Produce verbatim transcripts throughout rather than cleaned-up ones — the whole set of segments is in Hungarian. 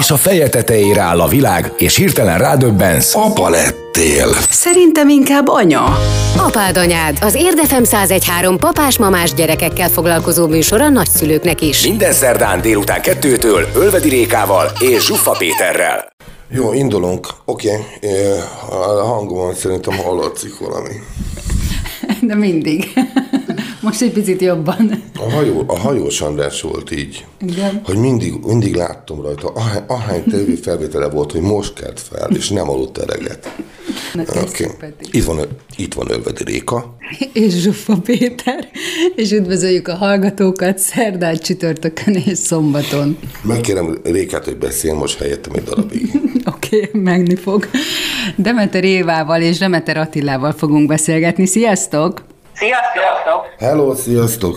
és a feje tetejére áll a világ, és hirtelen rádöbbensz. Apa lettél. Szerintem inkább anya. Apád anyád, az Érdefem száztizenhárom papás-mamás gyerekekkel foglalkozó műsor a nagyszülőknek is. Minden szerdán délután kettőtől Ölvedi Rékával és Zsuffa Péterrel. Jó, indulunk. Oké. Okay. A hangomon szerintem hallatszik valami. De mindig. Most egy picit jobban. A, hajó, a hajós András volt így, igen. Hogy mindig, mindig láttam rajta, ahány, ahány tévé felvétele volt, hogy most kelt fel, és nem aludt eleget. Okay. Itt van, itt van Ölvedi Réka. És Zsuffa Péter. És üdvözöljük a hallgatókat szerdán, csütörtökön és szombaton. Megkérem Rékát, hogy beszél most helyettem egy darabig. Oké, okay, megni fog. Demeter Évával és Demeter Attilával fogunk beszélgetni. Sziasztok! Sziasztok! Hello, sziasztok!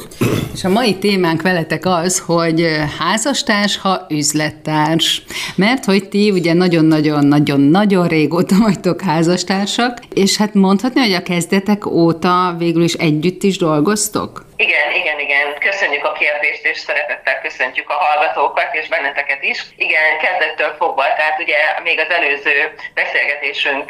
És a mai témánk veletek az, hogy házastárs, ha üzlettárs. Mert hogy ti ugye nagyon-nagyon-nagyon-nagyon régóta vagytok házastársak, és hát mondhatni, hogy a kezdetek óta végül is együtt is dolgoztok? Igen, igen, igen. Köszönjük a kérdést, és szeretettel köszöntjük a hallgatókat, és benneteket is. Igen, kezdettől fogva, tehát ugye még az előző beszélgetésünk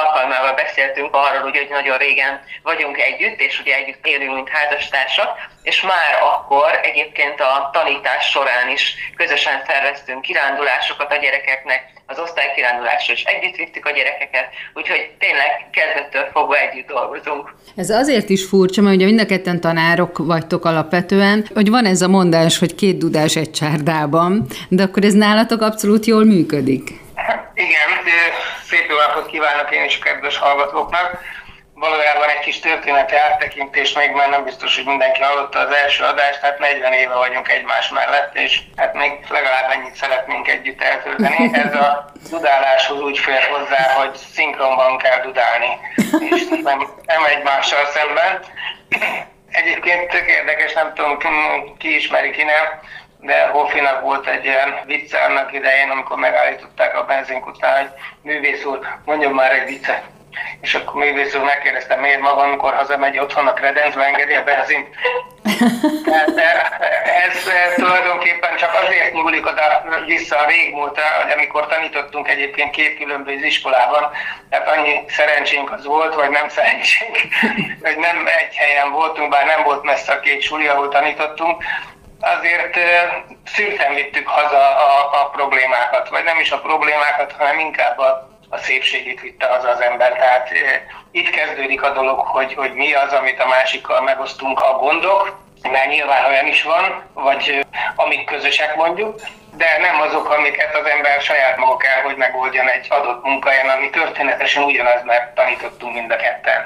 alkalmával beszéltünk arról, ugye, hogy nagyon régen vagyunk együtt, és ugye együtt élünk, mint házastársak, és már akkor egyébként a tanítás során is közösen szerveztünk kirándulásokat a gyerekeknek, az osztálykirándulásra is együtt vittük a gyerekeket, úgyhogy tényleg kezdettől fogva együtt dolgozunk. Ez azért is furcsa, mert ugye mind a ketten tanárok vagytok alapvetően, hogy van ez a mondás, hogy két dudás egy csárdában, de akkor ez nálatok abszolút jól működik. Igen, szép jó napot kívánok én is a kedves hallgatóknak. Valójában egy kis történeti áttekintés, még már nem biztos, hogy mindenki hallotta az első adást, hát negyven éve vagyunk egymás mellett, és hát még legalább ennyit szeretnénk együtt eltölteni. Ez a dudáláshoz úgy fér hozzá, hogy szinkronban kell dudálni, és nem, nem egymással szemben. Egyébként tök érdekes, nem tudom, ki ismeri, ki nem, de Hofinak volt egy ilyen vicce annak idején, amikor megállították a benzinkután, hogy művész úr, mondjon már egy viccet. És akkor művész úr megkérdeztem, miért maga, amikor hazamegy otthon a kredencbe, engedi a benzint. Ez tulajdonképpen csak azért nyúlik oda vissza a régmúltra, hogy amikor tanítottunk egyébként két különböző iskolában, tehát annyi szerencsénk az volt, vagy nem szerencsénk, hogy nem egy helyen voltunk, bár nem volt messze a két suli, ahol tanítottunk, azért szűrten vittük haza a, a problémákat, vagy nem is a problémákat, hanem inkább a a szépségét vitte haza az ember, tehát e, itt kezdődik a dolog, hogy, hogy mi az, amit a másikkal megosztunk a gondok, mert nyilván olyan is van, vagy e, amik közösek mondjuk, de nem azok, amiket az ember saját maga kell, hogy megoldjon egy adott munkahelyen, ami történetesen ugyanaz, mert tanítottunk mind a ketten.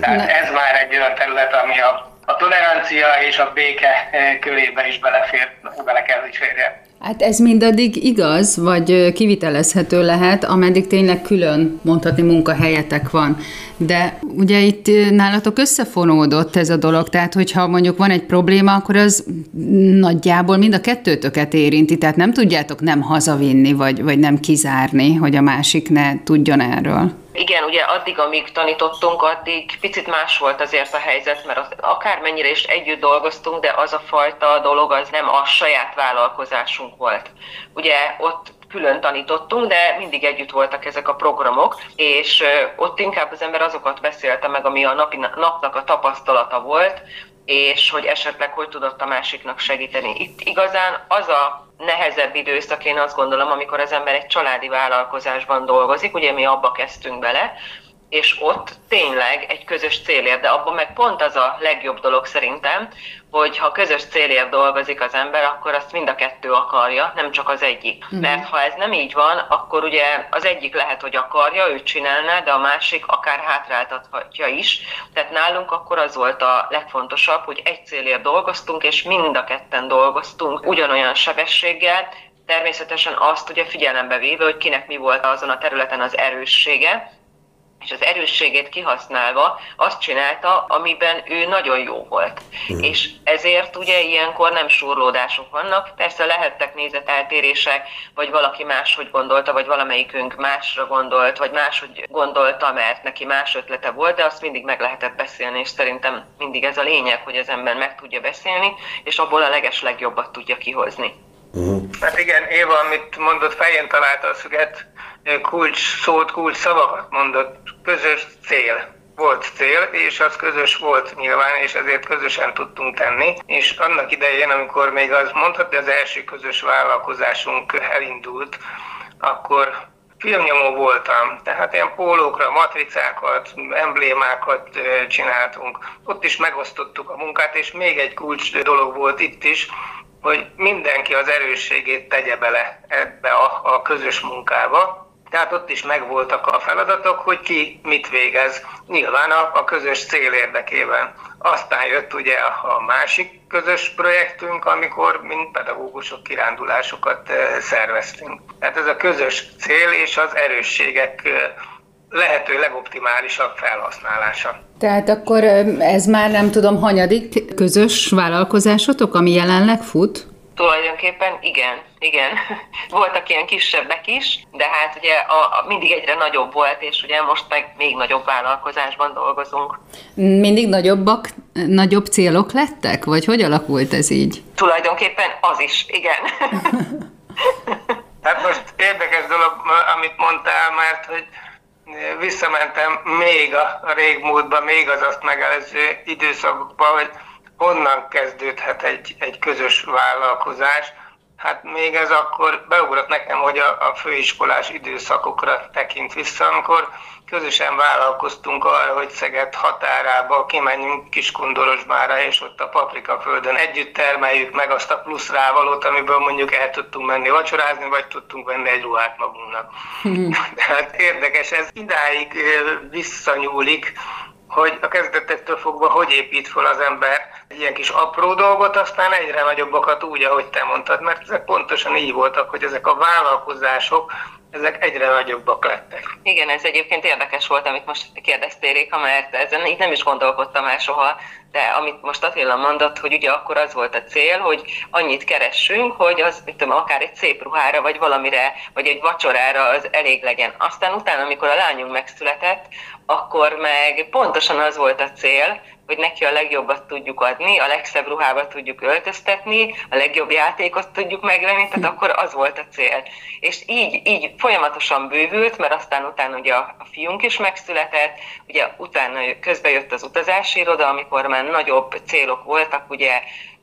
Tehát ez már egy olyan terület, ami a, a tolerancia és a béke e, körébe is belefér, bele kell, hogy férjen. Hát ez mindaddig igaz, vagy kivitelezhető lehet, ameddig tényleg külön mondhatni munkahelyetek van. De ugye itt nálatok összefonódott ez a dolog, tehát hogyha mondjuk van egy probléma, akkor az nagyjából mind a kettőtöket érinti, tehát nem tudjátok nem hazavinni, vagy, vagy nem kizárni, hogy a másik ne tudjon erről. Igen, ugye addig, amíg tanítottunk, addig picit más volt azért a helyzet, mert akármennyire is együtt dolgoztunk, de az a fajta dolog az nem a saját vállalkozásunk volt. Ugye ott külön tanítottunk, de mindig együtt voltak ezek a programok, és ott inkább az ember azokat beszélte meg, ami a napi, napnak a tapasztalata volt, és hogy esetleg hogy tudott a másiknak segíteni. Itt igazán az a nehezebb időszak, én azt gondolom, amikor az ember egy családi vállalkozásban dolgozik, ugye mi abba kezdtünk bele, és ott tényleg egy közös célért, de abban meg pont az a legjobb dolog szerintem, hogy ha közös célért dolgozik az ember, akkor azt mind a kettő akarja, nem csak az egyik. Mm-hmm. Mert ha ez nem így van, akkor ugye az egyik lehet, hogy akarja, ő csinálná, de a másik akár hátráltathatja is. Tehát nálunk akkor az volt a legfontosabb, hogy egy célért dolgoztunk, és mind a ketten dolgoztunk ugyanolyan sebességgel, természetesen azt ugye figyelembe véve, hogy kinek mi volt azon a területen az erőssége, és az erősségét kihasználva azt csinálta, amiben ő nagyon jó volt. Mm. És ezért ugye ilyenkor nem súrlódások vannak, persze lehettek nézeteltérések, vagy valaki máshogy gondolta, vagy valamelyikünk másra gondolt, vagy máshogy gondolta, mert neki más ötlete volt, de azt mindig meg lehetett beszélni, és szerintem mindig ez a lényeg, hogy az ember meg tudja beszélni, és abból a legeslegjobbat tudja kihozni. Mm. Hát igen, Éva, amit mondott, fején találta a szüget, kulcs szót, kulcs szavakat mondott, közös cél. Volt cél, és az közös volt nyilván, és ezért közösen tudtunk tenni. És annak idején, amikor még az mondhatni, az első közös vállalkozásunk elindult, akkor filmnyomó voltam. Tehát ilyen pólókra, matricákat, emblémákat csináltunk. Ott is megosztottuk a munkát, és még egy kulcs dolog volt itt is, hogy mindenki az erősségét tegye bele ebbe a, a közös munkába. Tehát ott is megvoltak a feladatok, hogy ki mit végez, nyilván a, a közös cél érdekében. Aztán jött ugye a, a másik közös projektünk, amikor mint pedagógusok kirándulásokat szerveztünk. Tehát ez a közös cél és az erősségek lehető legoptimálisabb felhasználása. Tehát akkor ez már nem tudom hanyadik közös vállalkozásotok, ami jelenleg fut? Tulajdonképpen igen, igen. Voltak ilyen kisebbek is, de hát ugye a, a mindig egyre nagyobb volt, és ugye most meg még nagyobb vállalkozásban dolgozunk. Mindig nagyobbak, nagyobb célok lettek? Vagy hogy alakult ez így? Tulajdonképpen az is, igen. Hát most érdekes dolog, amit mondtál, mert hogy visszamentem még a régmúltba, még az azt megelőző időszakokba, hogy honnan kezdődhet egy, egy közös vállalkozás. Hát még ez akkor beugrott nekem, hogy a, a főiskolás időszakokra tekint vissza, amikor közösen vállalkoztunk arra, hogy Szeged határába kimenjünk Kiskundorosvárra, és ott a paprikaföldön együtt termeljük meg azt a plusz rávalót, amiből mondjuk el tudtunk menni vacsorázni, vagy tudtunk venni egy ruhát magunknak. Tehát érdekes, ez idáig visszanyúlik, hogy a kezdetektől fogva hogy épít fel az ember egy ilyen kis apró dolgot, aztán egyre nagyobbakat úgy, ahogy te mondtad, mert ezek pontosan így voltak, hogy ezek a vállalkozások, ezek egyre nagyobbak lettek. Igen, ez egyébként érdekes volt, amit most kérdeztél, Réka, mert ezen így nem is gondolkodtam el soha, de amit most Attila mondott, hogy ugye akkor az volt a cél, hogy annyit keressünk, hogy az, mit tudom, akár egy szép ruhára, vagy valamire, vagy egy vacsorára az elég legyen. Aztán utána, amikor a lányunk megszületett, akkor meg pontosan az volt a cél, hogy neki a legjobbat tudjuk adni, a legszebb ruhába tudjuk öltöztetni, a legjobb játékot tudjuk megvenni, tehát akkor az volt a cél. És így, így folyamatosan bővült, mert aztán utána ugye a, a fiunk is megszületett, ugye utána közbe jött az utazási iroda, amikor már nagyobb célok voltak, ugye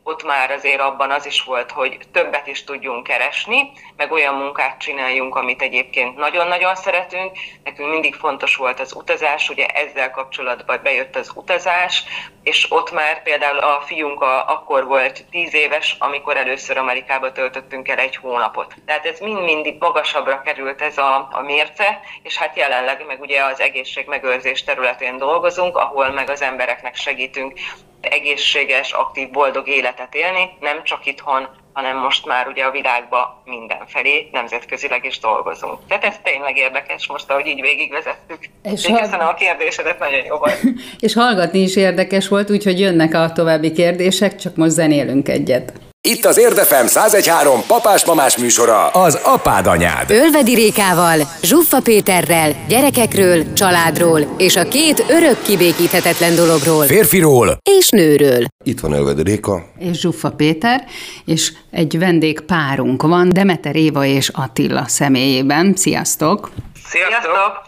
ott már azért abban az is volt, hogy többet is tudjunk keresni, meg olyan munkát csináljunk, amit egyébként nagyon-nagyon szeretünk. Nekünk mindig fontos volt az utazás, ugye ezzel kapcsolatban bejött az utazás, és ott már például a fiunk a, akkor volt tíz éves, amikor először Amerikába töltöttünk el egy hónapot. Tehát ez mind-mindig magasabbra került ez a, a mérce, és hát jelenleg meg ugye az egészségmegőrzés területén dolgozunk, ahol meg az embereknek segítünk egészséges, aktív, boldog életet élni, nem csak itthon, hanem most már ugye a világban mindenfelé nemzetközileg is dolgozunk. Tehát ez tényleg érdekes most, ahogy így végigvezettük. És hall... köszönöm a kérdésedet, nagyon jó volt. És hallgatni is érdekes volt, úgyhogy jönnek a további kérdések, csak most zenélünk egyet. Itt az Érdefem száztizenhárom papás-mamás műsora, az Apád Anyád. Ölvedi Rékával, Zsuffa Péterrel, gyerekekről, családról és a két örök kibékíthetetlen dologról. Férfiról és nőről. Itt van Ölvedi Réka. És Zsuffa Péter, és egy vendégpárunk van, Demeter Éva és Attila személyében. Sziasztok! Sziasztok!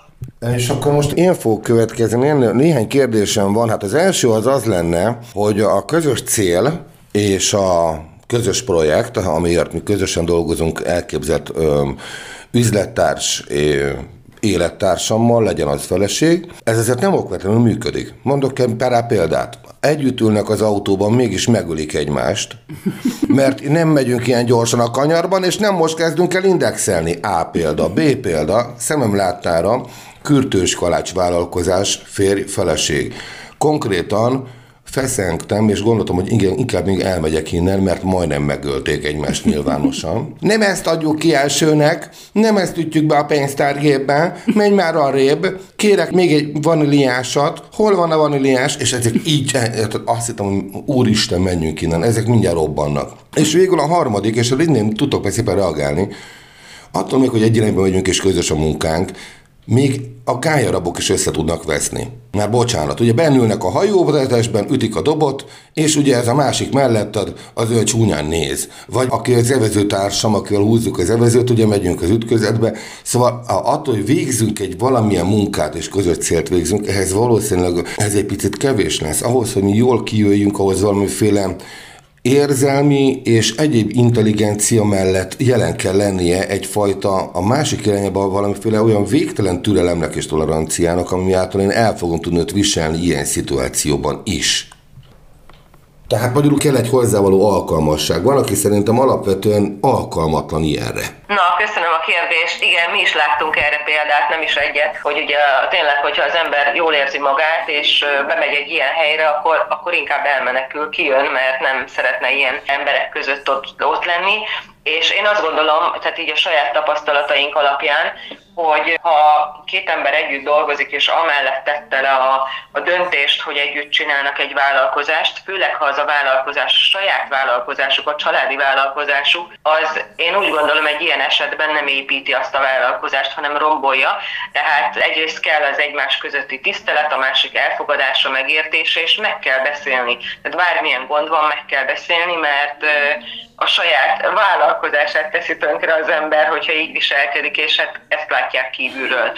És akkor most én fogok következni, néhány kérdésem van. Hát az első az az lenne, hogy a közös cél és a közös projekt, amiért mi közösen dolgozunk elképzelt ö, üzlettárs ö, élettársammal, legyen az feleség, ez azért nem okvetlenül működik. Mondok rá példát. Együtt ülnek az autóban, mégis megölik egymást, mert nem megyünk ilyen gyorsan a kanyarban, és nem most kezdünk el indexelni. A példa, B példa, szemem láttára, kürtős kalács vállalkozás, férj, feleség. Konkrétan Feszengtem, és gondoltam, hogy igen, inkább még elmegyek innen, mert majdnem megölték egymást nyilvánosan. Nem ezt adjuk ki elsőnek, nem ezt ütjük be a pénztárgépbe, menj már arrébb, kérek még egy vaníliásat, hol van a vaníliás, és ezek így, azt hittem, hogy úristen, menjünk innen, ezek mindjárt robbannak. És végül a harmadik, és nem tudtok meg szépen reagálni, attól még, hogy egy irányba megyünk és közös a munkánk, még a gályarabok is össze tudnak veszni. Már bocsánat, ugye bennülnek a hajóvezetésben, ütik a dobot, és ugye ez a másik melletted az ő csúnyán néz. Vagy aki az evezőtársam, akivel húzzuk az evezőt, ugye megyünk az ütközetbe. Szóval attól, hogy végzünk egy valamilyen munkát és között célt végzünk, ehhez valószínűleg ez egy picit kevés lesz. Ahhoz, hogy mi jól kijöjjünk, ahhoz valamiféle érzelmi és egyéb intelligencia mellett jelen kell lennie egyfajta, a másik irányában valamiféle olyan végtelen türelemnek és toleranciának, ami által én el fogom tudni őt viselni ilyen szituációban is. Tehát magyarul kell egy hozzávaló alkalmasság. Van, aki szerintem alapvetően alkalmatlan ilyenre. Na, köszönöm a kérdést. Igen, mi is láttunk erre példát, nem is egyet, hogy ugye tényleg, hogyha az ember jól érzi magát, és bemegy egy ilyen helyre, akkor, akkor inkább elmenekül, kijön, mert nem szeretne ilyen emberek között ott, ott lenni. És én azt gondolom, tehát így a saját tapasztalataink alapján, hogy ha két ember együtt dolgozik, és amellett tette le a, a döntést, hogy együtt csinálnak egy vállalkozást, főleg ha az a vállalkozás a saját vállalkozásuk, a családi vállalkozásuk, az én úgy gondolom egy ilyen esetben nem építi azt a vállalkozást, hanem rombolja. Tehát egyrészt kell az egymás közötti tisztelet, a másik elfogadása, megértése, és meg kell beszélni. Tehát bármilyen gond van, meg kell beszélni, mert a saját vállalkozását teszi tönkre az ember, hogyha így viselkedik, és hát ezt látják kívülről.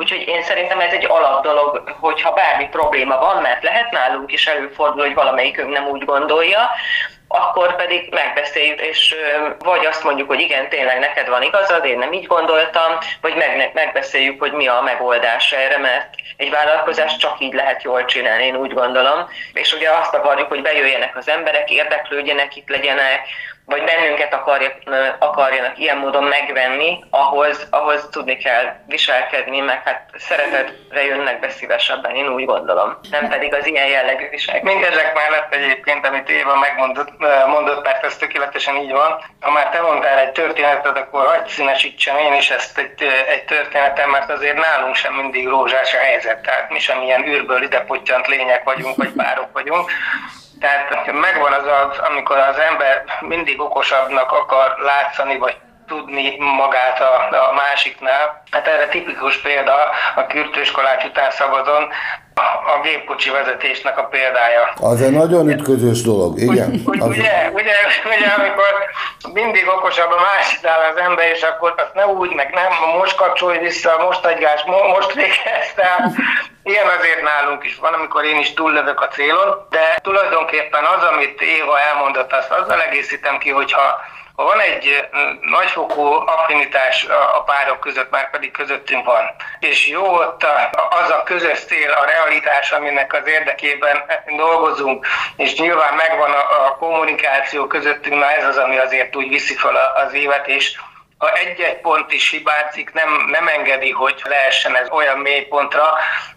Úgyhogy én szerintem ez egy alapdolog, hogyha bármi probléma van, mert lehet nálunk is előfordul, hogy valamelyikünk nem úgy gondolja, akkor pedig megbeszéljük, és vagy azt mondjuk, hogy igen, tényleg neked van igazad, én nem így gondoltam, vagy meg, megbeszéljük, hogy mi a megoldás erre, mert egy vállalkozást csak így lehet jól csinálni, én úgy gondolom. És ugye azt akarjuk, hogy bejöjjenek az emberek, érdeklődjenek, itt legyenek, vagy bennünket akarja, akarjanak ilyen módon megvenni, ahhoz, ahhoz tudni kell viselkedni, meg hát szeretetre jönnek be szívesebben, én úgy gondolom. Nem pedig az ilyen jellegű viselkedni. Mindezek mellett egyébként, amit Éva megmondott, mondott, mert ez tökéletesen így van. Ha már te mondtál egy történetet, akkor hagyj színesítsem én is ezt egy, egy történetem, mert azért nálunk sem mindig rózsás a helyzet. Tehát mi sem ilyen űrből idepottyant lények vagyunk, vagy párok vagyunk. Tehát megvan az, az, amikor az ember mindig okosabbnak akar látszani, vagy tudni magát a, a másiknál. Hát erre tipikus példa a kürtőskolács után szabadon a gépkocsi vezetésnek a példája. Az egy nagyon ütközős dolog, igen. Ugye, ugye, ugye, ugye, amikor mindig okosabb a másiknál az ember, és akkor azt ne úgy, meg nem, most kapcsolj vissza, most agygás, most végeztem. Ilyen azért nálunk is van, amikor én is túllövök a célon, de tulajdonképpen az, amit Éva elmondott, azt azzal egészítem ki, hogyha ha van egy nagyfokú affinitás a párok között, már pedig közöttünk van, és jó ott az a közös cél, a realitás, aminek az érdekében dolgozunk, és nyilván megvan a kommunikáció közöttünk, na ez az, ami azért úgy viszi fel az évet, és ha egy-egy pont is hibázik, nem, nem engedi, hogy lehessen ez olyan mély pontra,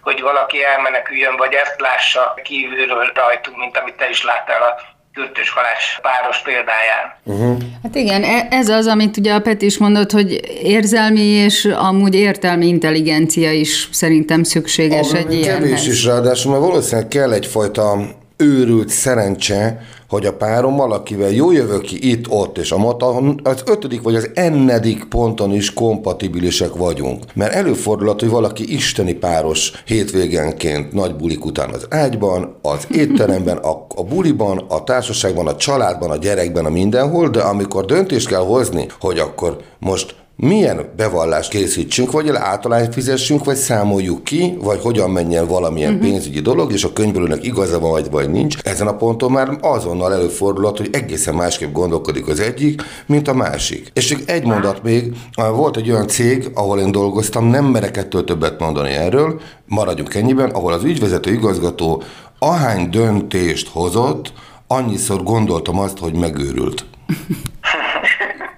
hogy valaki elmeneküljön, vagy ezt lássa kívülről rajtunk, mint amit te is láttál a kürtőskalás páros példáján. Uh-huh. Hát igen, ez az, amit ugye a Peti is mondott, hogy érzelmi és amúgy értelmi intelligencia is szerintem szükséges a, egy ilyenhez. Kevés is ráadásul, mert valószínűleg kell egyfajta őrült szerencse, hogy a párommal, akivel jó jövök ki itt-ott, és a az ötödik vagy az ennedik ponton is kompatibilisek vagyunk. Mert előfordulhat, hogy valaki isteni páros hétvégenként nagy bulik után az ágyban, az étteremben, a, a buliban, a társaságban, a családban, a gyerekben, a mindenhol, de amikor döntést kell hozni, hogy akkor most milyen bevallást készítsünk, vagy általányt fizessünk, vagy számoljuk ki, vagy hogyan menjen valamilyen uh-huh. pénzügyi dolog, és a könyvelőnek igaza van, vagy, vagy nincs. Ezen a ponton már azonnal előfordulhat, hogy egészen másképp gondolkodik az egyik, mint a másik. És egy mondat még, volt egy olyan cég, ahol én dolgoztam, nem merek ettől többet mondani erről, maradjunk ennyiben, ahol az ügyvezető igazgató ahány döntést hozott, annyiszor gondoltam azt, hogy megőrült.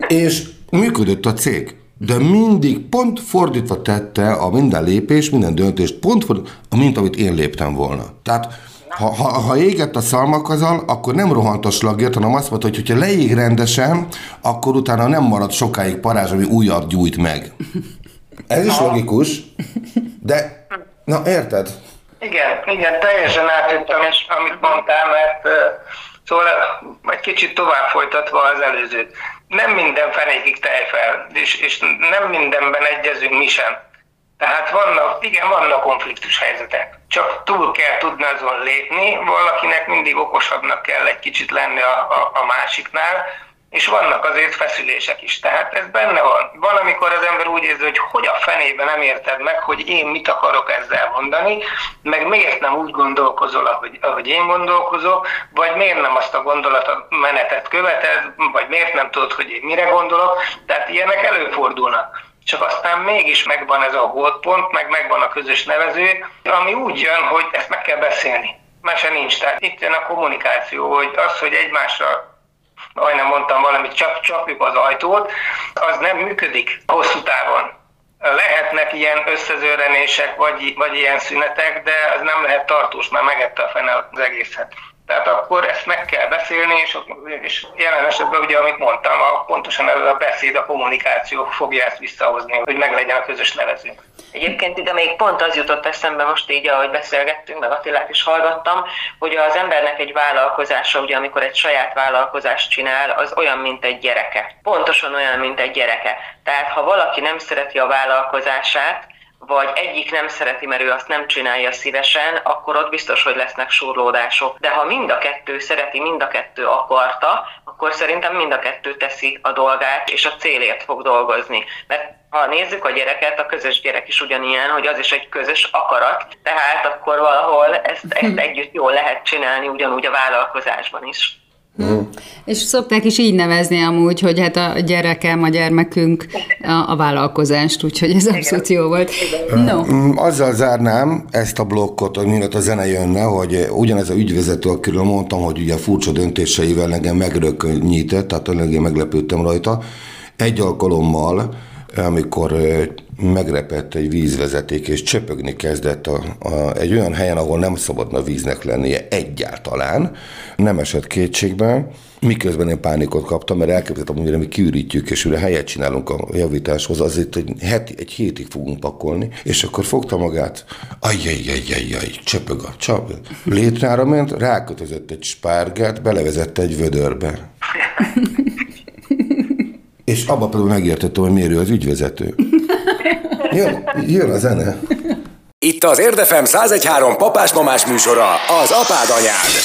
És működött a cég, de mindig pont fordítva tette a minden lépés, minden döntést, pont fordítva, mint amit én léptem volna. Tehát Ha, ha, ha égett a szalmakazal, akkor nem rohant a slagját, hanem azt mondta, hogy hogyha leég rendesen, akkor utána nem marad sokáig parázs, ami újabb gyújt meg. Ez is logikus, de na érted? Igen, igen, teljesen átjöttem, és amit mondtál, mert szóval egy kicsit tovább folytatva az előzőt. Nem minden fenékig telj fel, és, és nem mindenben egyezünk mi sem. Tehát vannak, igen, vannak konfliktus helyzetek, csak túl kell tudni azon lépni, valakinek mindig okosabbnak kell egy kicsit lenni a, a, a másiknál, és vannak azért feszülések is, tehát ez benne van. Valamikor az ember úgy érzi, hogy hogy a fenébe nem érted meg, hogy én mit akarok ezzel mondani, meg miért nem úgy gondolkozol, ahogy, ahogy én gondolkozok, vagy miért nem azt a gondolatmenetet követed, vagy miért nem tudod, hogy én mire gondolok, tehát ilyenek előfordulnak. Csak aztán mégis megvan ez a holdpont, meg megvan a közös nevező, ami úgy jön, hogy ezt meg kell beszélni. Már se nincs. Tehát itt jön a kommunikáció, hogy az, hogy egymásra, majdnem mondtam valamit, csak csapjuk az ajtót, az nem működik hosszú távon. Lehetnek ilyen összezőrenések, vagy, vagy ilyen szünetek, de az nem lehet tartós, mert megette a fene az egészet. Tehát akkor ezt meg kell beszélni, és, és jelen esetben ugye, amit mondtam, a, pontosan ez a beszéd, a kommunikáció fogja ezt visszahozni, hogy meglegyen a közös nevező. Egyébként ide még pont az jutott eszembe most így, ahogy beszélgettünk, meg Attilát is hallgattam, hogy az embernek egy vállalkozása, ugye amikor egy saját vállalkozást csinál, az olyan, mint egy gyereke. Pontosan olyan, mint egy gyereke. Tehát ha valaki nem szereti a vállalkozását, vagy egyik nem szereti, mert ő azt nem csinálja szívesen, akkor ott biztos, hogy lesznek súrlódások. De ha mind a kettő szereti, mind a kettő akarta, akkor szerintem mind a kettő teszi a dolgát, és a célért fog dolgozni. Mert ha nézzük a gyereket, a közös gyerek is ugyanilyen, hogy az is egy közös akarat, tehát akkor valahol ezt, ezt együtt jól lehet csinálni, ugyanúgy a vállalkozásban is. Mm. És szokták is így nevezni amúgy, hogy hát a gyerekem, a gyermekünk a, a vállalkozást, úgyhogy ez abszolút jó volt. No. Azzal zárnám ezt a blokkot, hogy mindent a zene jönne, hogy ugyanez a ügyvezető, akiről mondtam, hogy ugye furcsa döntéseivel engem megrökönyített, tehát tényleg meglepődtem rajta. Egy alkalommal, amikor megrepett egy vízvezeték, és csöpögni kezdett a, a, egy olyan helyen, ahol nem szabadna víznek lennie egyáltalán, nem esett kétségbe, miközben én pánikot kaptam, mert elképzeltem, hogy mi kiürítjük, és ugye helyet csinálunk a javításhoz, azért egy, heti, egy hétig fogunk pakolni, és akkor fogta magát, ajjajjajjajjaj, csöpög a csap, létrára ment, rákötözött egy spárgát, belevezette egy vödörbe. És abban például megértettem, hogy miért ő az ügyvezető. Jön, jön a zene. Itt az Érdefem száztizenhárom papás-mamás műsora, az apád anyád.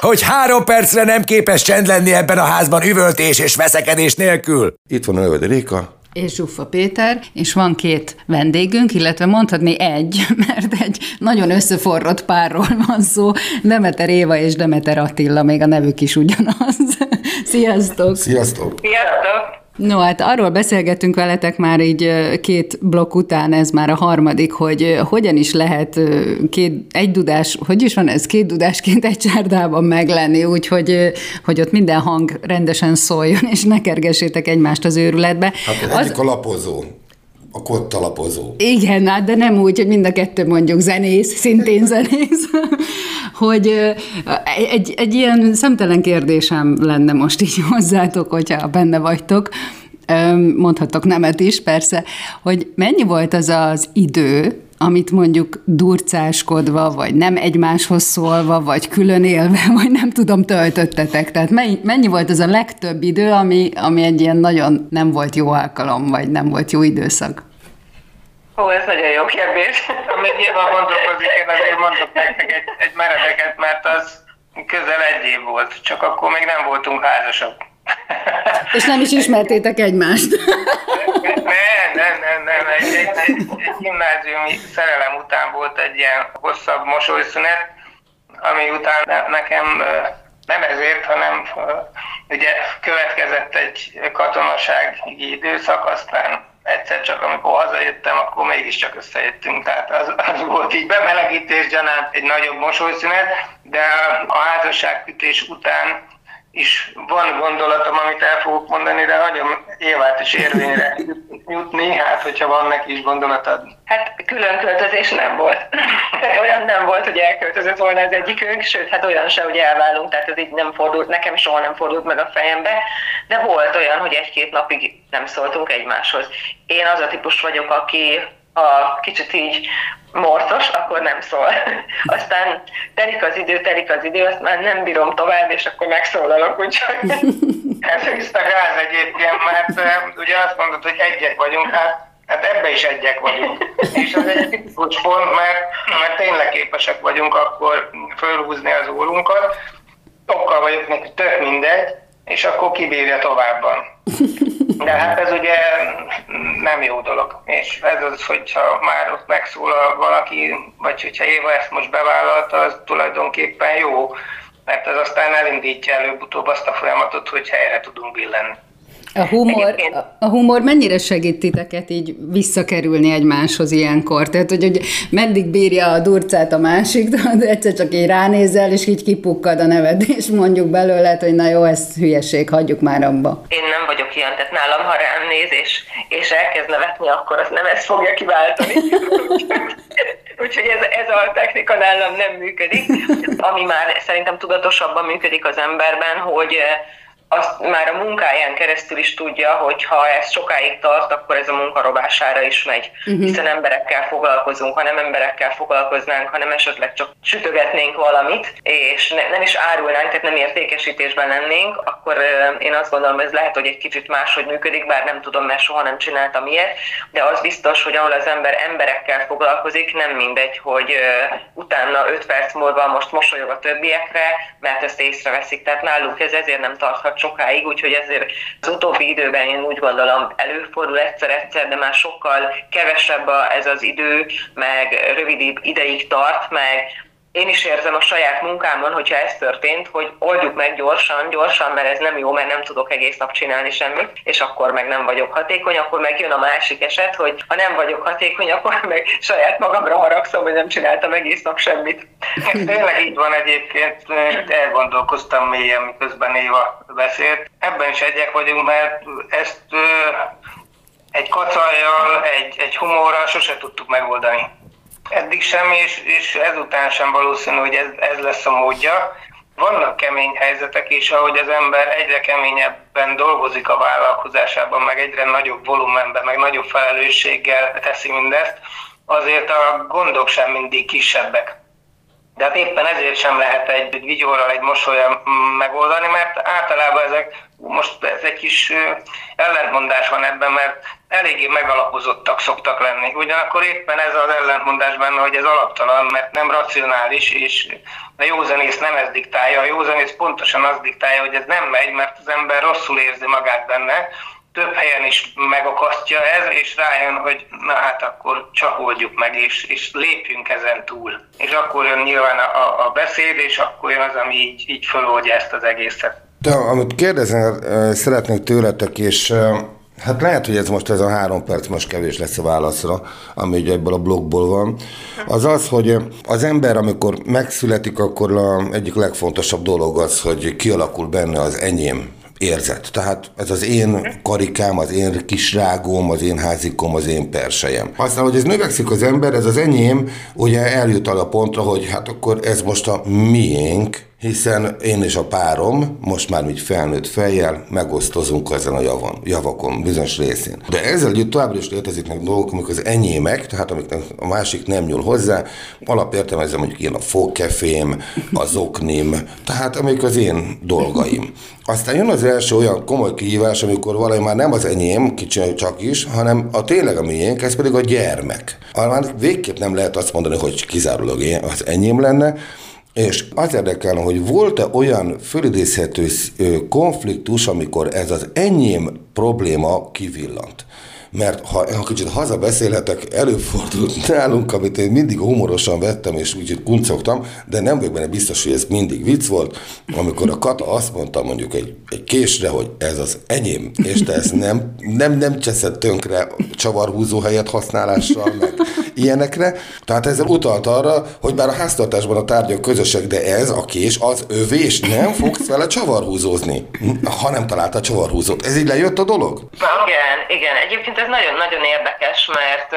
Hogy három percre nem képes csend lenni ebben a házban üvöltés és veszekedés nélkül. Itt van Ölvedi Réka. És Zsuffa Péter, és van két vendégünk, illetve mondhatni egy, mert egy nagyon összeforrott párról van szó, Demeter Éva és Demeter Attila, még a nevük is ugyanaz. Sziasztok! Sziasztok! Sziasztok! No, hát arról beszélgettünk veletek már így két blokk után, ez már a harmadik, hogy hogyan is lehet két, egy dudás, hogy is van ez, két dudásként egy csárdában meglenni, úgyhogy hogy ott minden hang rendesen szóljon, és ne kergessétek egymást az őrületbe. Hát az egyik a lapozó. A kottalapozó. Igen, hát de nem úgy, hogy mind a kettő mondjuk zenész, szintén zenész, hogy egy, egy ilyen szemtelen kérdésem lenne most így hozzátok, hogyha benne vagytok, mondhatok nemet is persze, hogy mennyi volt az az idő, amit mondjuk durcáskodva, vagy nem egymáshoz szólva, vagy külön élve, vagy nem tudom, töltöttetek. Tehát mennyi volt az a legtöbb idő, ami, ami egy ilyen nagyon nem volt jó alkalom, vagy nem volt jó időszak? Ó, ez nagyon jó kérdés. Amit nyilván gondolkozik, én azért mondok nektek egy, egy meredeket, mert az közel egy év volt, csak akkor még nem voltunk házasok. És nem is ismertétek egymást. Nem, nem, nem, nem. Egy, egy, egy, egy gimnáziumi szerelem után volt egy ilyen hosszabb mosolyszünet, ami után nekem nem ezért, hanem ugye következett egy katonasági időszak, aztán egyszer csak amikor hazajöttem, akkor mégiscsak összejöttünk. Tehát az, az volt így bemelegítés gyanánt egy nagyobb mosolyszünet, de a házasságkötés után is van gondolatom, amit el fogok mondani, de hagyom Évát is érvényre jutni, hát hogyha van neki is gondolatad. Hát külön költözés nem volt. Olyan nem volt, hogy elköltözött volna az egyikünk, sőt, hát olyan se, hogy elválunk, tehát ez így nem fordult, nekem soha nem fordult meg a fejembe, de volt olyan, hogy egy-két napig nem szóltunk egymáshoz. Én az a típus vagyok, aki a kicsit így morcos, akkor nem szól. Aztán telik az idő, telik az idő, azt már nem bírom tovább, és akkor megszólalok, úgyhogy... Ez vissza gáz egyébként, mert ugye azt mondod, hogy egyek vagyunk, hát, hát ebbe is egyek vagyunk. És az egy tipikus pont, mert, mert tényleg képesek vagyunk akkor fölhúzni az órunkat, okkal vagyok neki tök mindegy, és akkor kibírja továbban. De hát ez ugye nem jó dolog, és ez az, hogyha már ott megszólal valaki, vagy hogyha Éva ezt most bevállalta, az tulajdonképpen jó, mert ez aztán elindítja előbb-utóbb azt a folyamatot, hogy helyre tudunk billenni. A humor, a humor mennyire segít titeket így visszakerülni egymáshoz ilyenkor? Tehát, hogy, hogy meddig bírja a durcát a másik, de egyszer csak így ránézel, és így kipukkad a nevetés, mondjuk belőled, hogy na jó, ez hülyeség, hagyjuk már abba. Én nem vagyok ilyen, tehát nálam, ha rám néz, és, és elkezd nevetni, akkor azt nem ezt fogja kiváltani. Úgyhogy ez, ez a technika nálam nem működik. Ami már szerintem tudatosabban működik az emberben, hogy azt már a munkáján keresztül is tudja, hogy ha ez sokáig tart, akkor ez a munka robására is megy. Uh-huh. Hiszen emberekkel foglalkozunk, ha nem emberekkel foglalkoznánk, hanem esetleg csak sütögetnénk valamit, és ne, nem is árulnánk, tehát nem értékesítésben lennénk, akkor euh, én azt gondolom, ez lehet, hogy egy kicsit máshogy működik, bár nem tudom, mert soha nem csináltam ilyet, de az biztos, hogy ahol az ember emberekkel foglalkozik, nem mindegy, hogy euh, utána öt perc múlva most mosolyog a többiekre, mert ezt észreveszik, tehát náluk ez ezért nem tarthat sokáig, úgyhogy ezért az utóbbi időben én úgy gondolom előfordul egyszer-egyszer, de már sokkal kevesebb ez az idő, meg rövidebb ideig tart, meg én is érzem a saját munkámon, hogyha ez történt, hogy oldjuk meg gyorsan, gyorsan, mert ez nem jó, mert nem tudok egész nap csinálni semmit, és akkor meg nem vagyok hatékony, akkor meg jön a másik eset, hogy ha nem vagyok hatékony, akkor meg saját magamra haragszom, hogy nem csináltam egész nap semmit. Ez tényleg így van egyébként, elgondolkoztam mélyen, miközben Éva beszélt. Ebben is egyek vagyunk, mert ezt egy kacajjal, egy, egy humorral sose tudtuk megoldani. Eddig sem, és, és ezután sem valószínű, hogy ez, ez lesz a módja. Vannak kemény helyzetek, és ahogy az ember egyre keményebben dolgozik a vállalkozásában, meg egyre nagyobb volumenben, meg nagyobb felelősséggel teszi mindezt, azért a gondok sem mindig kisebbek. De hát éppen ezért sem lehet egy, egy vigyorral, egy mosollyal megoldani, mert általában ezek, most ez egy kis ellentmondás van ebben, mert eléggé megalapozottak szoktak lenni. Ugyanakkor éppen ez az ellentmondás benne, hogy ez alaptalan, mert nem racionális, és a józanész nem ez diktálja. A józanész pontosan azt diktálja, hogy ez nem megy, mert az ember rosszul érzi magát benne, több helyen is megakasztja ez, és rájön, hogy na hát akkor csak oldjuk meg, és, és lépjünk ezen túl. És akkor jön nyilván a, a beszéd, és akkor jön az, ami így, így föloldja ezt az egészet. De amit kérdezni szeretnék tőletek, és hát lehet, hogy ez most ez a három perc most kevés lesz a válaszra, ami ugye ebből a blogból van. Az az, hogy az ember, amikor megszületik, akkor a egyik legfontosabb dolog az, hogy kialakul benne az enyém érzet. Tehát ez az én karikám, az én kisrágom, az én házikom, az én persejem. Aztán, hogy ez növekszik az ember, ez az enyém, ugye eljut el a pontra, hogy hát akkor ez most a miénk, hiszen én és a párom most már így felnőtt fejjel megosztozunk ezen a javon, javakon, bizonyos részén. De ezzel együtt továbbra is léteziknek dolgok, amik az enyémek, tehát amiknek a másik nem nyúl hozzá, alapértelmezve mondjuk én a fogkefém, a zoknim, tehát amik az én dolgaim. Aztán jön az első olyan komoly kihívás, amikor valami már nem az enyém, kicsi csak is, hanem a tényleg a miénk, ez pedig a gyermek. Már végképp nem lehet azt mondani, hogy kizárólag én, az enyém lenne, és az érdekelne, hogy volt-e olyan fölidézhető konfliktus, amikor ez az enyém probléma kivillant. Mert ha, ha kicsit hazabeszélhetek, előfordult nálunk, amit én mindig humorosan vettem, és úgy kuncogtam, de nem vagyok benne biztos, hogy ez mindig vicc volt, amikor a Kata azt mondta mondjuk egy, egy késre, hogy ez az enyém, és te ezt nem, nem, nem cseszed tönkre csavarhúzó helyet használással, meg ilyenekre. Tehát ezzel utalt arra, hogy bár a háztartásban a tárgyak közösek, de ez a kés, az övés, nem fogsz vele csavarhúzózni, ha nem találtál csavarhúzót. Ez így lejött a dolog? Igen, igen. Egyébként ez nagyon-nagyon érdekes, mert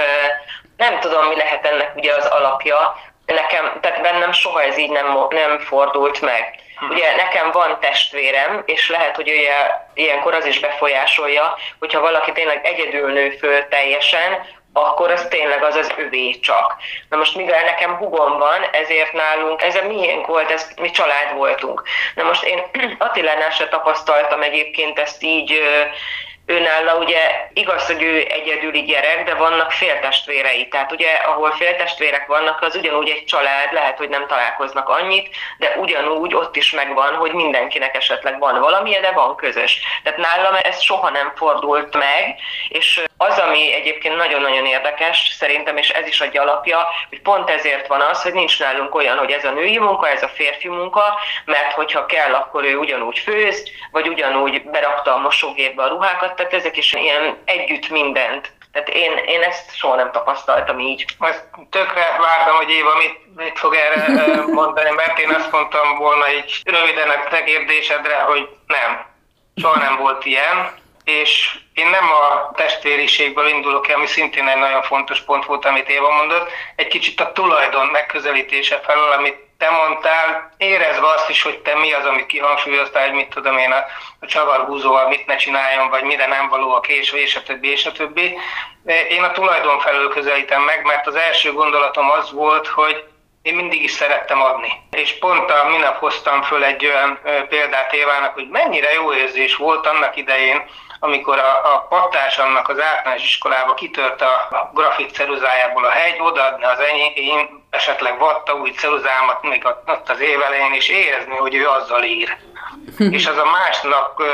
nem tudom, mi lehet ennek ugye az alapja. Nekem, tehát bennem soha ez így nem, nem fordult meg. Ugye nekem van testvérem, és lehet, hogy ugye ilyenkor az is befolyásolja, hogyha valaki tényleg egyedül nő föl teljesen, akkor az tényleg az az övé csak. Na most mivel nekem hugom van, ezért nálunk, ez a miénk volt, ez mi család voltunk. Na most én Attilánál se tapasztaltam egyébként ezt így, őnála ugye igaz, hogy ő egyedüli gyerek, de vannak féltestvérei. Tehát ugye, ahol féltestvérek vannak, az ugyanúgy egy család, lehet, hogy nem találkoznak annyit, de ugyanúgy ott is megvan, hogy mindenkinek esetleg van valamilyen, de van közös. Tehát nálam ez soha nem fordult meg, és az, ami egyébként nagyon-nagyon érdekes, szerintem, és ez is adja alapja, hogy pont ezért van az, hogy nincs nálunk olyan, hogy ez a női munka, ez a férfi munka, mert hogyha kell, akkor ő ugyanúgy főz, vagy ugyanúgy berakta a mosógépbe a ruhákat, tehát ezek is ilyen együtt mindent. Tehát én, én ezt soha nem tapasztaltam így. Most tökre vártam, hogy Éva mit, mit fog erre mondani, mert én azt mondtam volna így röviden a te kérdésedre, hogy nem, soha nem volt ilyen. És én nem a testvériségből indulok el, ami szintén egy nagyon fontos pont volt, amit Éva mondott, egy kicsit a tulajdon megközelítése felől, amit te mondtál, érezve azt is, hogy te mi az, amit kihangsúlyoztál, hogy mit tudom én, a, a csavarhúzóval mit ne csináljon, vagy mire nem való a kés, és a többi, és a többi. Én a tulajdon felől közelítem meg, mert az első gondolatom az volt, hogy én mindig is szerettem adni. És pont a minap hoztam föl egy olyan példát Évának, hogy mennyire jó érzés volt annak idején, amikor a, a pattásamnak az általános iskolába kitört a, a grafit ceruzájából a hegy, odaadni az enyém, esetleg vatta új ceruzámat még ott az év elején, és érezni, hogy ő azzal ír. És az a másnak ö,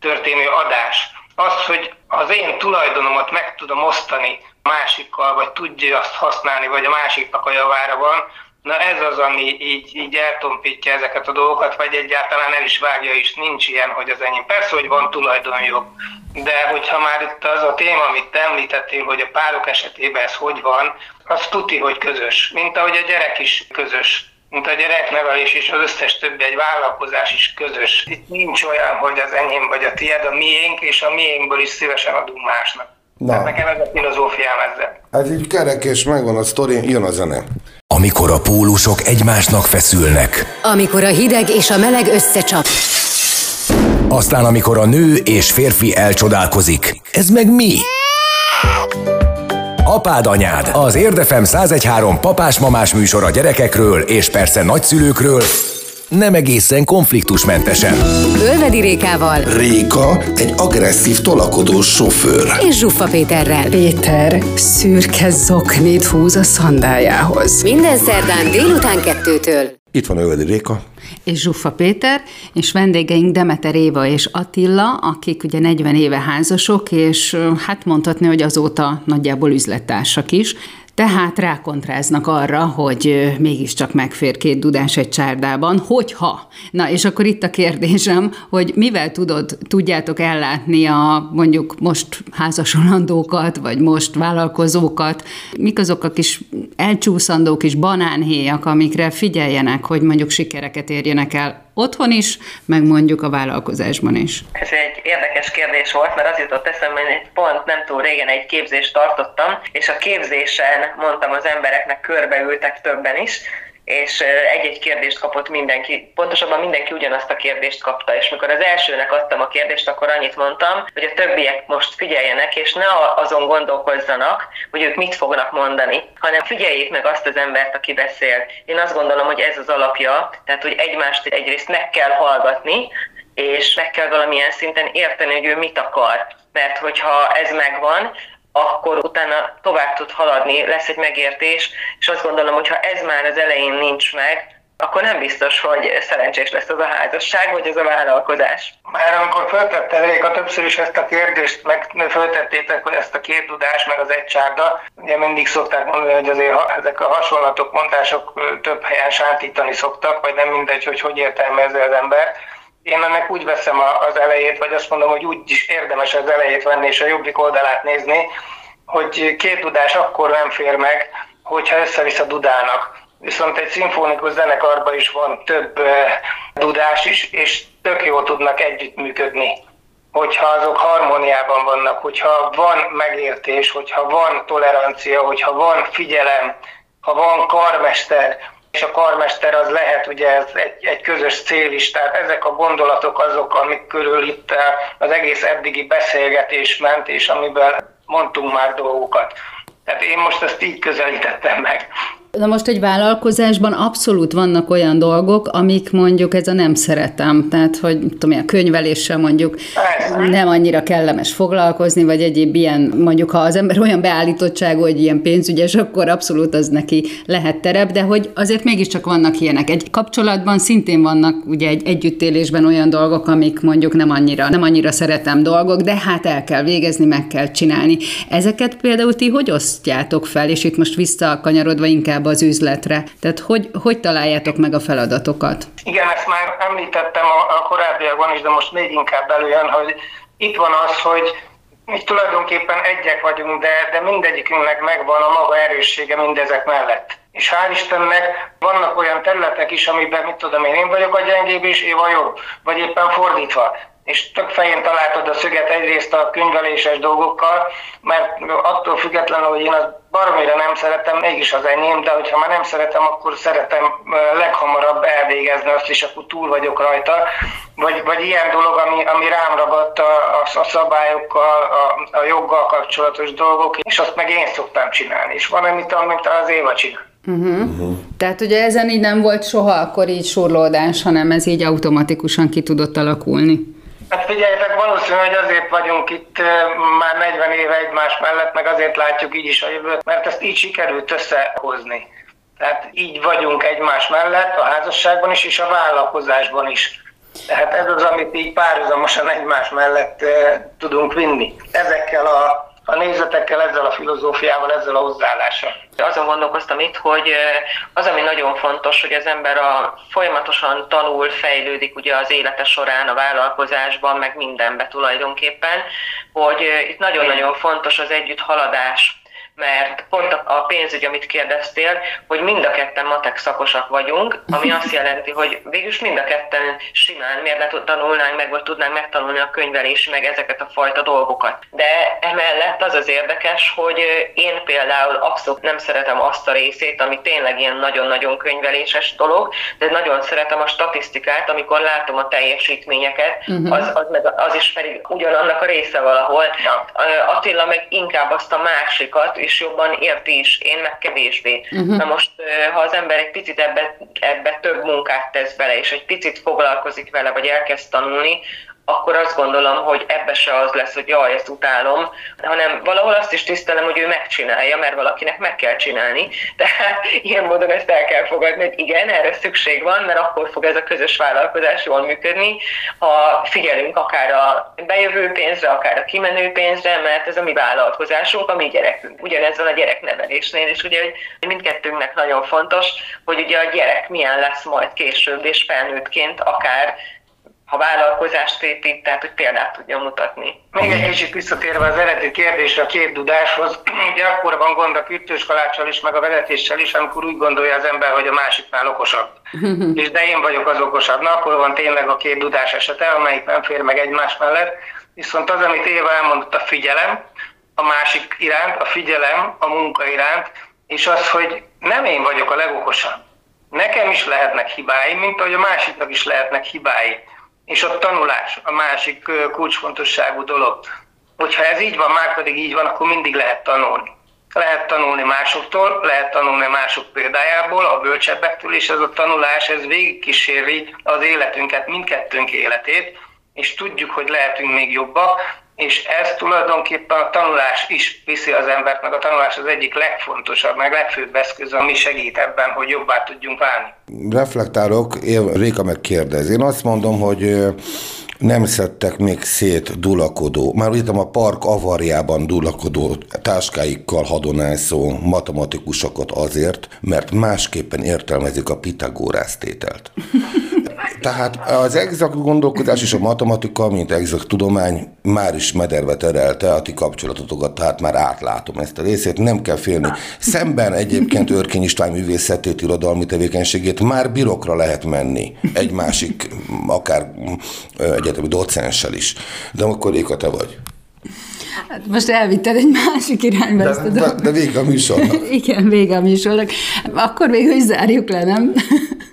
történő adás. Az, hogy az én tulajdonomat meg tudom osztani másikkal, vagy tudja azt használni, vagy a másiknak a javára van, na ez az, ami így, így eltompítja ezeket a dolgokat, vagy egyáltalán el is vágja is, nincs ilyen, hogy az enyém. Persze, hogy van tulajdonjog, de hogyha már itt az a téma, amit te említettél, hogy a párok esetében ez hogy van, az tuti, hogy közös. Mint ahogy a gyerek is közös, mint a gyereknevelés és az összes többi, egy vállalkozás is közös. Itt nincs olyan, hogy az enyém vagy a tied, a miénk, és a miénkből is szívesen adunk másnak. Na. Nekem ez a filozófiám ezzel. Hát így kerek és megvan a sztori, jön a zene. Amikor a pólusok egymásnak feszülnek. Amikor a hideg és a meleg összecsap. Aztán amikor a nő és férfi elcsodálkozik. Ez meg mi? Apád anyád, az Érdefem száztizenhárom papás-mamás műsor a gyerekekről és persze nagyszülőkről, nem egészen konfliktusmentesen. Ölvedi Rékával. Réka egy agresszív tolakodó sofőr. És Zsuffa Péterrel. Péter szürke zoknit húz a szandájához. Minden szerdán délután kettőtől. Itt van Ölvedi Réka. És Zsuffa Péter, és vendégeink Demeter Éva és Attila, akik ugye negyven éve házasok, és hát mondhatni, hogy azóta nagyjából üzlettársak is. Tehát rákontráznak arra, hogy mégiscsak megfér két dudás egy csárdában, hogyha. Na, és akkor itt a kérdésem, hogy mivel tudod, tudjátok ellátni a mondjuk most házasolandókat, vagy most vállalkozókat, mik azok a kis elcsúszandó kis banánhéjak, amikre figyeljenek, hogy mondjuk sikereket érjenek el otthon is, meg mondjuk a vállalkozásban is. Ez egy érdekes kérdés volt, mert az jutott eszembe, hogy egy pont nem túl régen egy képzést tartottam, és a képzésen mondtam az embereknek, körbeültek többen is, és egy-egy kérdést kapott mindenki, pontosabban mindenki ugyanazt a kérdést kapta, és mikor az elsőnek adtam a kérdést, akkor annyit mondtam, hogy a többiek most figyeljenek, és ne azon gondolkozzanak, hogy ők mit fognak mondani, hanem figyeljék meg azt az embert, aki beszél. Én azt gondolom, hogy ez az alapja, tehát hogy egymást egyrészt meg kell hallgatni, és meg kell valamilyen szinten érteni, hogy ő mit akar, mert hogyha ez megvan, akkor utána tovább tud haladni, lesz egy megértés, és azt gondolom, hogy ha ez már az elején nincs meg, akkor nem biztos, hogy szerencsés lesz az a házasság, vagy az a vállalkozás. Már amikor föltettetek, a többször is ezt a kérdést, meg föltettétek, hogy ezt a két dudás, meg az egy csárda, ugye mindig szokták mondani, hogy azért ezek a hasonlatok, mondások több helyen sántítani szoktak, vagy nem mindegy, hogy hogy értelmezi az ember. Én ennek úgy veszem az elejét, vagy azt mondom, hogy úgy is érdemes az elejét venni és a jobbik oldalát nézni, hogy két dudás akkor nem fér meg, hogyha össze-vissza dudálnak. Viszont egy szimfonikus zenekarban is van több dudás is, és tök jól tudnak együttműködni, hogyha azok harmóniában vannak, hogyha van megértés, hogyha van tolerancia, hogyha van figyelem, ha van karmester, és a karmester az lehet ugye ez egy, egy közös cél is, tehát ezek a gondolatok azok, amik körül itt az egész eddigi beszélgetés ment, és amiben mondtunk már dolgokat. Tehát én most ezt így közelítettem meg. Na most egy vállalkozásban abszolút vannak olyan dolgok, amik mondjuk ez a nem szeretem, tehát hogy tudom, a könyveléssel mondjuk nem annyira kellemes foglalkozni, vagy egyéb ilyen, mondjuk ha az ember olyan beállítottságú, hogy ilyen pénzügyes, akkor abszolút az neki lehet terep, de hogy azért mégiscsak vannak ilyenek. Egy kapcsolatban szintén vannak ugye egy együttélésben olyan dolgok, amik mondjuk nem annyira, nem annyira szeretem dolgok, de hát el kell végezni, meg kell csinálni. Ezeket például ti hogy osztjátok fel, és itt most visszakanyarodva inkább az üzletre. Tehát hogy, hogy találjátok meg a feladatokat? Igen, ezt már említettem a, a korábbiakban is, de most még inkább előjön, hogy itt van az, hogy mi tulajdonképpen egyek vagyunk, de, de mindegyikünknek megvan a maga erőssége mindezek mellett. És hál' Istennek vannak olyan területek is, amiben, mit tudom én, én vagyok a gyengébb és Éva jobb, vagy éppen fordítva. És tök fején találtad a szöget egyrészt a könyveléses dolgokkal, mert attól függetlenül, hogy én azt baromira nem szeretem, mégis az enyém, de hogyha már nem szeretem, akkor szeretem leghamarabb elvégezni azt, és akkor túl vagyok rajta. Vagy, vagy ilyen dolog, ami, ami rám ragadt a, a, a szabályokkal, a, a joggal kapcsolatos dolgok, és azt meg én szoktam csinálni. És van, amit, amit az Éva csinál. Uh-huh. Uh-huh. Tehát ugye ezen így nem volt soha akkor így surlódás, hanem ez így automatikusan ki tudott alakulni. Hát figyeljetek, valószínű, hogy azért vagyunk itt már negyven éve egymás mellett, meg azért látjuk így is a jövőt, mert ezt így sikerült összehozni. Tehát így vagyunk egymás mellett a házasságban is, és a vállalkozásban is. Tehát ez az, amit így párhuzamosan egymás mellett tudunk vinni. Ezekkel a a nézetekkel, ezzel a filozófiával, ezzel a hozzáállással. Azon gondolkoztam itt, hogy az, ami nagyon fontos, hogy az ember a, folyamatosan tanul, fejlődik ugye az élete során, a vállalkozásban, meg mindenben tulajdonképpen, hogy itt nagyon-nagyon fontos az együtt haladás. Mert pont a pénzügy, amit kérdeztél, hogy mind a ketten matek szakosak vagyunk, ami azt jelenti, hogy végülis mind a ketten simán miért tanulnánk meg, vagy tudnánk megtanulni a könyvelés, meg ezeket a fajta dolgokat. De emellett az az érdekes, hogy én például abszolút nem szeretem azt a részét, ami tényleg ilyen nagyon-nagyon könyveléses dolog, de nagyon szeretem a statisztikát, amikor látom a teljesítményeket, az, az, meg az is pedig ugyanannak a része valahol. Attila meg inkább azt a másikat, és jobban érti is, én meg kevésbé. Uh-huh. Na most, ha az ember egy picit ebbe, ebbe több munkát tesz bele, és egy picit foglalkozik vele, vagy elkezd tanulni, akkor azt gondolom, hogy ebbe se az lesz, hogy jaj, ezt utálom, hanem valahol azt is tisztelem, hogy ő megcsinálja, mert valakinek meg kell csinálni. Tehát ilyen módon ezt el kell fogadni, hogy igen, erre szükség van, mert akkor fog ez a közös vállalkozás jól működni, ha figyelünk akár a bejövő pénzre, akár a kimenő pénzre, mert ez a mi vállalkozásunk, a mi gyerekünk. Ugyanez van a gyereknevelésnél, és ugye mindkettőnknek nagyon fontos, hogy ugye a gyerek milyen lesz majd később, és felnőttként akár ha vállalkozást épít, tehát hogy példát tudjon mutatni. Még egy kicsit visszatérve az eredeti kérdésre, a két dudáshoz, ugye akkor van gond a kürtőskaláccsal is, meg a vezetéssel is, amikor úgy gondolja az ember, hogy a másiknál okosabb. És de én vagyok az okosabb. Na, akkor van tényleg a két dudás esete, amelyik nem fér meg egymás mellett. Viszont az, amit Éva elmondott, a figyelem a másik iránt, a figyelem a munka iránt, és az, hogy nem én vagyok a legokosabb. Nekem is lehetnek hibái, mint ahogy a másiknak is lehetnek hibái. És a tanulás a másik kulcsfontosságú dolog. Hogyha ez így van, már pedig így van, akkor mindig lehet tanulni. Lehet tanulni másoktól, lehet tanulni mások példájából, a bölcsebbektől, és ez a tanulás ez végigkíséri az életünket, mindkettőnk életét, és tudjuk, hogy lehetünk még jobbak, és ez tulajdonképpen a tanulás is viszi az embert, meg a tanulás az egyik legfontosabb, meg legfőbb eszköz, ami segít ebben, hogy jobbá tudjunk válni. Reflektálok, én, Réka megkérdez. Én azt mondom, hogy nem szedtek még szét dulakodó, már úgy a park avarjában dulakodó táskáikkal hadonászó matematikusokat azért, mert másképpen értelmezik a Pitagórász tételt. Tehát az exakt gondolkodás és a matematika, mint exakt tudomány már is mederbe terelte a ti kapcsolatotokat, tehát már átlátom ezt a részét, nem kell félni. Szemben egyébként Őrkény István művészetét, irodalmi tevékenységét már birokra lehet menni egy másik, akár egyetemi docenssel is. De akkor Réka, te vagy. Hát most elvitted egy másik irányba de, ezt a dolgot. De, de vége a műsornak. Igen, vége a műsornak. Akkor végül is zárjuk le, nem?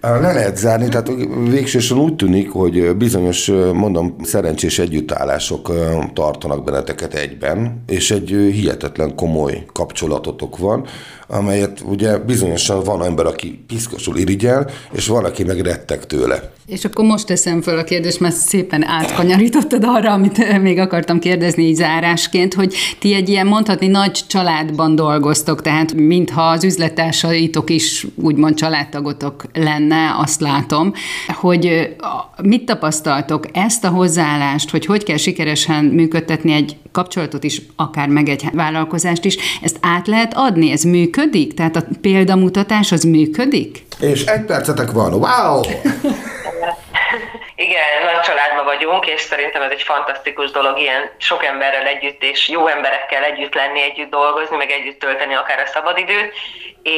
Le lehet zárni, tehát végsősorban úgy tűnik, hogy bizonyos, mondom, szerencsés együttállások tartanak benneteket egyben, és egy hihetetlen komoly kapcsolatotok van, amelyet ugye bizonyosan van ember, aki piszkosul irigyel, és van, aki meg retteg tőle. És akkor most teszem föl a kérdést, mert szépen átkanyarítottad arra, amit még akartam kérdezni így zárásként, hogy ti egy ilyen mondhatni nagy családban dolgoztok, tehát mintha az üzlettársaitok is úgymond családtagotok lenne, azt látom, hogy mit tapasztaltok ezt a hozzáállást, hogy hogy kell sikeresen működtetni egy kapcsolatot is, akár meg egy vállalkozást is, ezt át lehet adni, ez működik? Tehát a példamutatás az működik? És egy percetek van, wow! Igen, nagy családban vagyunk, és szerintem ez egy fantasztikus dolog, ilyen sok emberrel együtt, és jó emberekkel együtt lenni, együtt dolgozni, meg együtt tölteni akár a szabadidőt,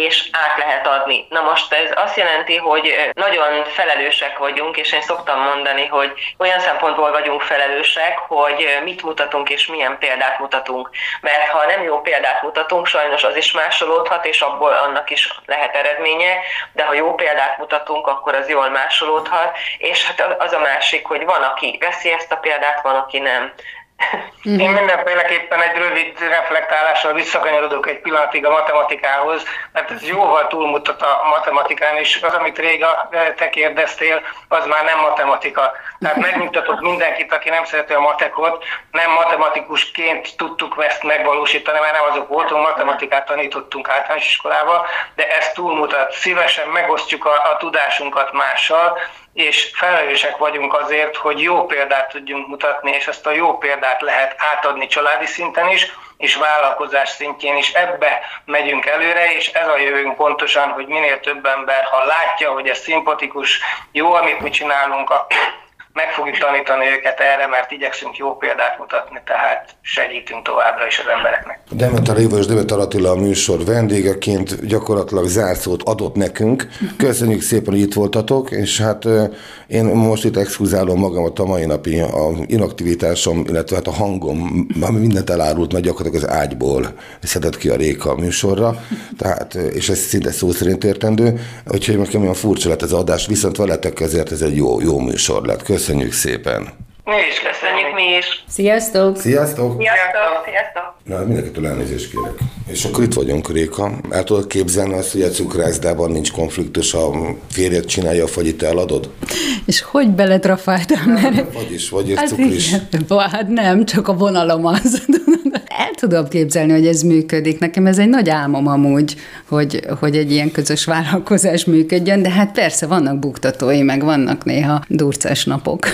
és át lehet adni. Na most ez azt jelenti, hogy nagyon felelősek vagyunk, és én szoktam mondani, hogy olyan szempontból vagyunk felelősek, hogy mit mutatunk, és milyen példát mutatunk. Mert ha nem jó példát mutatunk, sajnos az is másolódhat, és abból annak is lehet eredménye, de ha jó példát mutatunk, akkor az jól másolódhat, és hát az a másik, hogy van, aki veszi ezt a példát, van, aki nem. Mm-hmm. Én mindenféleképpen egy rövid reflektálással visszakanyarodok egy pillanatig a matematikához, mert ez jóval túlmutat a matematikán, és az, amit Réka te kérdeztél, az már nem matematika. Tehát megmutatott mindenkit, aki nem szereti a matekot, nem matematikusként tudtuk ezt megvalósítani, mert nem azok voltunk, matematikát tanítottunk általános iskolába, de ez túlmutat. Szívesen megosztjuk a, a tudásunkat mással, és felelősek vagyunk azért, hogy jó példát tudjunk mutatni, és ezt a jó példát lehet átadni családi szinten is, és vállalkozás szintjén is. Ebbe megyünk előre, és ez a jövőnk pontosan, hogy minél több ember, ha látja, hogy ez szimpatikus, jó, amit mi csinálunk, akkor meg fogjuk tanítani őket erre, mert igyekszünk jó példát mutatni, tehát segítünk továbbra is az embereknek. Demeter Éva és Demeter Attila a műsor vendégeként gyakorlatilag zárszót adott nekünk. Köszönjük szépen, hogy itt voltatok, és hát én most itt exkluzálom magamat a mai napi a inaktivitásom, illetve hát a hangom, ami mindent elárult, mert gyakorlatilag az ágyból szedett ki a Réka a műsorra, tehát, és ez szinte szó szerint értendő, úgyhogy nekem olyan furcsa lett ez az adás, viszont veletek ezért ez egy jó, jó műsor lett. Köszönjük. Köszönjük szépen! Mi is köszönjük, mi is! Sziasztok! Sziasztok! Sziasztok! Sziasztok! Na, mindenkitől elnézést kérek. És akkor itt vagyunk, Réka. El tudod képzelni azt, hogy a cukrászdában nincs konfliktus, ha a férjed csinálja a fagyit, te eladod? És hogy beletrafáltam? Vagyis, vagyis cukris. Hát nem, csak a vonalom az. El tudom képzelni, hogy ez működik. Nekem ez egy nagy álmom amúgy, hogy, hogy egy ilyen közös vállalkozás működjön, de hát persze vannak buktatói, meg vannak néha durcás napok.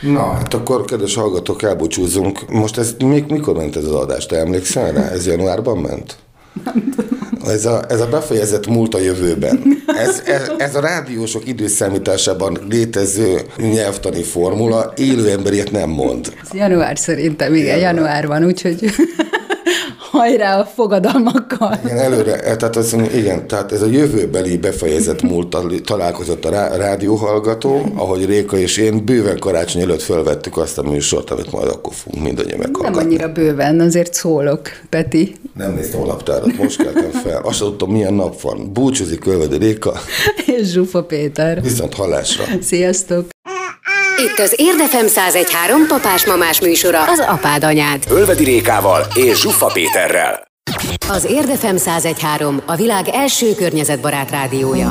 Na, hát akkor, kedves hallgatók, elbúcsúzunk. Most ez, mikor ment ez az adás? Te emlékszel rá? Ez januárban ment? Nem tudom. Ez a, ez a befejezett múlt a jövőben. Ez, ez, ez a rádiósok időszámításában létező nyelvtani formula, élő ember ilyet nem mond. Ez január szerintem, igen, január, január van, úgyhogy... Hajrá a fogadalmakkal. Igen, előre, tehát azt mondom, igen, tehát ez a jövőbeli befejezett múlttal találkozott a rá, rádióhallgató, ahogy Réka és én bőven karácsony előtt fölvettük azt a műsort, amit majd akkor fogunk mindannyian meghallgatni. Nem annyira bőven, azért szólok, Peti. Nem néztem a laptárat, most keltem fel. Azt tudtam, milyen nap van. Búcsúzik Ölvedi Réka. És Zsuffa Péter. Viszont hallásra. Sziasztok. Itt az Érdefem száztizenhárom papás-mamás műsora, az apád anyád. Ölvedi Rékával és Zsuffa Péterrel. Az Érdefem száztizenhárom, a világ első környezetbarát rádiója.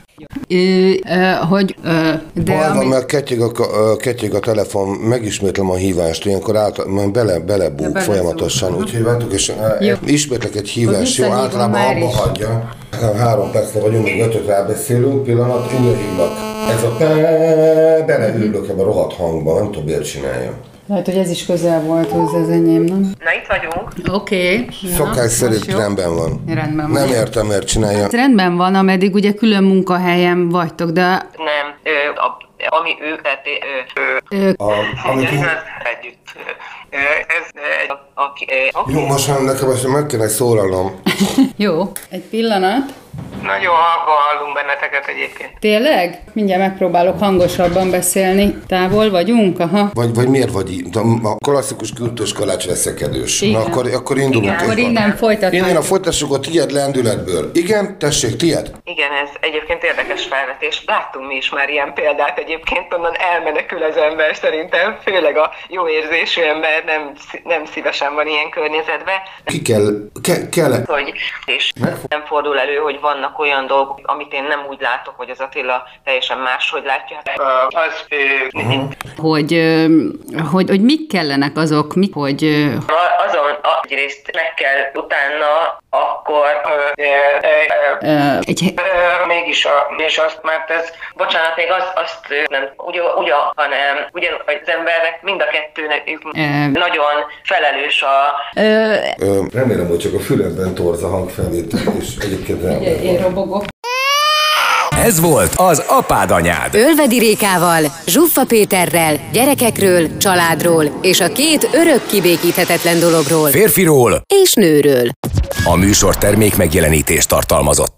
Ő, hogy... De Baj, ami... mert ketyeg a, ketyeg a telefon, megismétlem a hívást, ilyenkor át, bele, belebúg ja, folyamatosan, úgy hívjátok, és jó. Ismétlek egy hívást, jó, általában abba is. Hagyja. Három percre vagyunk, még ötöt rábeszélünk, pillanat, újra hívnak. Ez a beleülök ebben a rohadt hangban, nem tudom, miért csinálja. Lehet, hogy ez is közel volt hozzá az enyém, nem? Na, itt vagyunk. Oké. Okay. Szokás szerint rendben van. Rendben van. Nem értem, mert csinálja. Hát rendben van, ameddig ugye külön munkahelyen vagytok, de... Nem, ő, a, ami ő, tehát ő... ő, ő a, amit ő... Együtt. Ez egy... Okay. Jó, most már nekem most meg kéne szólalnom. Jó, egy pillanat. Nagyon hallva hallunk benneteket egyébként. Tényleg? Mindjárt megpróbálok hangosabban beszélni. Távol vagyunk? Aha. Vagy, vagy miért vagy? A klasszikus kürtős kalács veszekedős. Na akkor, akkor indulunk. Igen, akkor innen folytatjuk. Innen a folytassuk a tiéd lendületből. Igen, tessék, tiéd? Igen, ez egyébként érdekes felvetés. Láttunk mi is már ilyen példát egyébként, onnan elmenekül az ember szerintem. Főleg a jó érzésű ember nem, nem szívesen van ilyen környezetben. Ki kell, ke, kell. Hogy, és nem fordul elő, hogy vannak olyan dolgok, amit én nem úgy látok, hogy az Attila teljesen máshogy látja. Az, uh-huh. hogy, hogy, hogy mik kellenek azok, mi, hogy... Azon egyrészt meg kell utána, akkor uh, uh, uh, uh, egy... uh, mégis a, és azt, mert ez, bocsánat, még az, azt nem, ugyan, ugyan, hanem ugyan, az embernek, mind a kettőnek uh, nagyon felelős a... Uh, uh, remélem, hogy csak a fülemben torz a hangfelvétel, és egyébként remélem. Robogok. Ez volt az Apád Anyád. Ölvedi Rékával, Zsuffa Péterrel, gyerekekről, családról és a két örök kibékíthetetlen dologról. Férfiról és nőről. A műsor termék megjelenítést tartalmazott.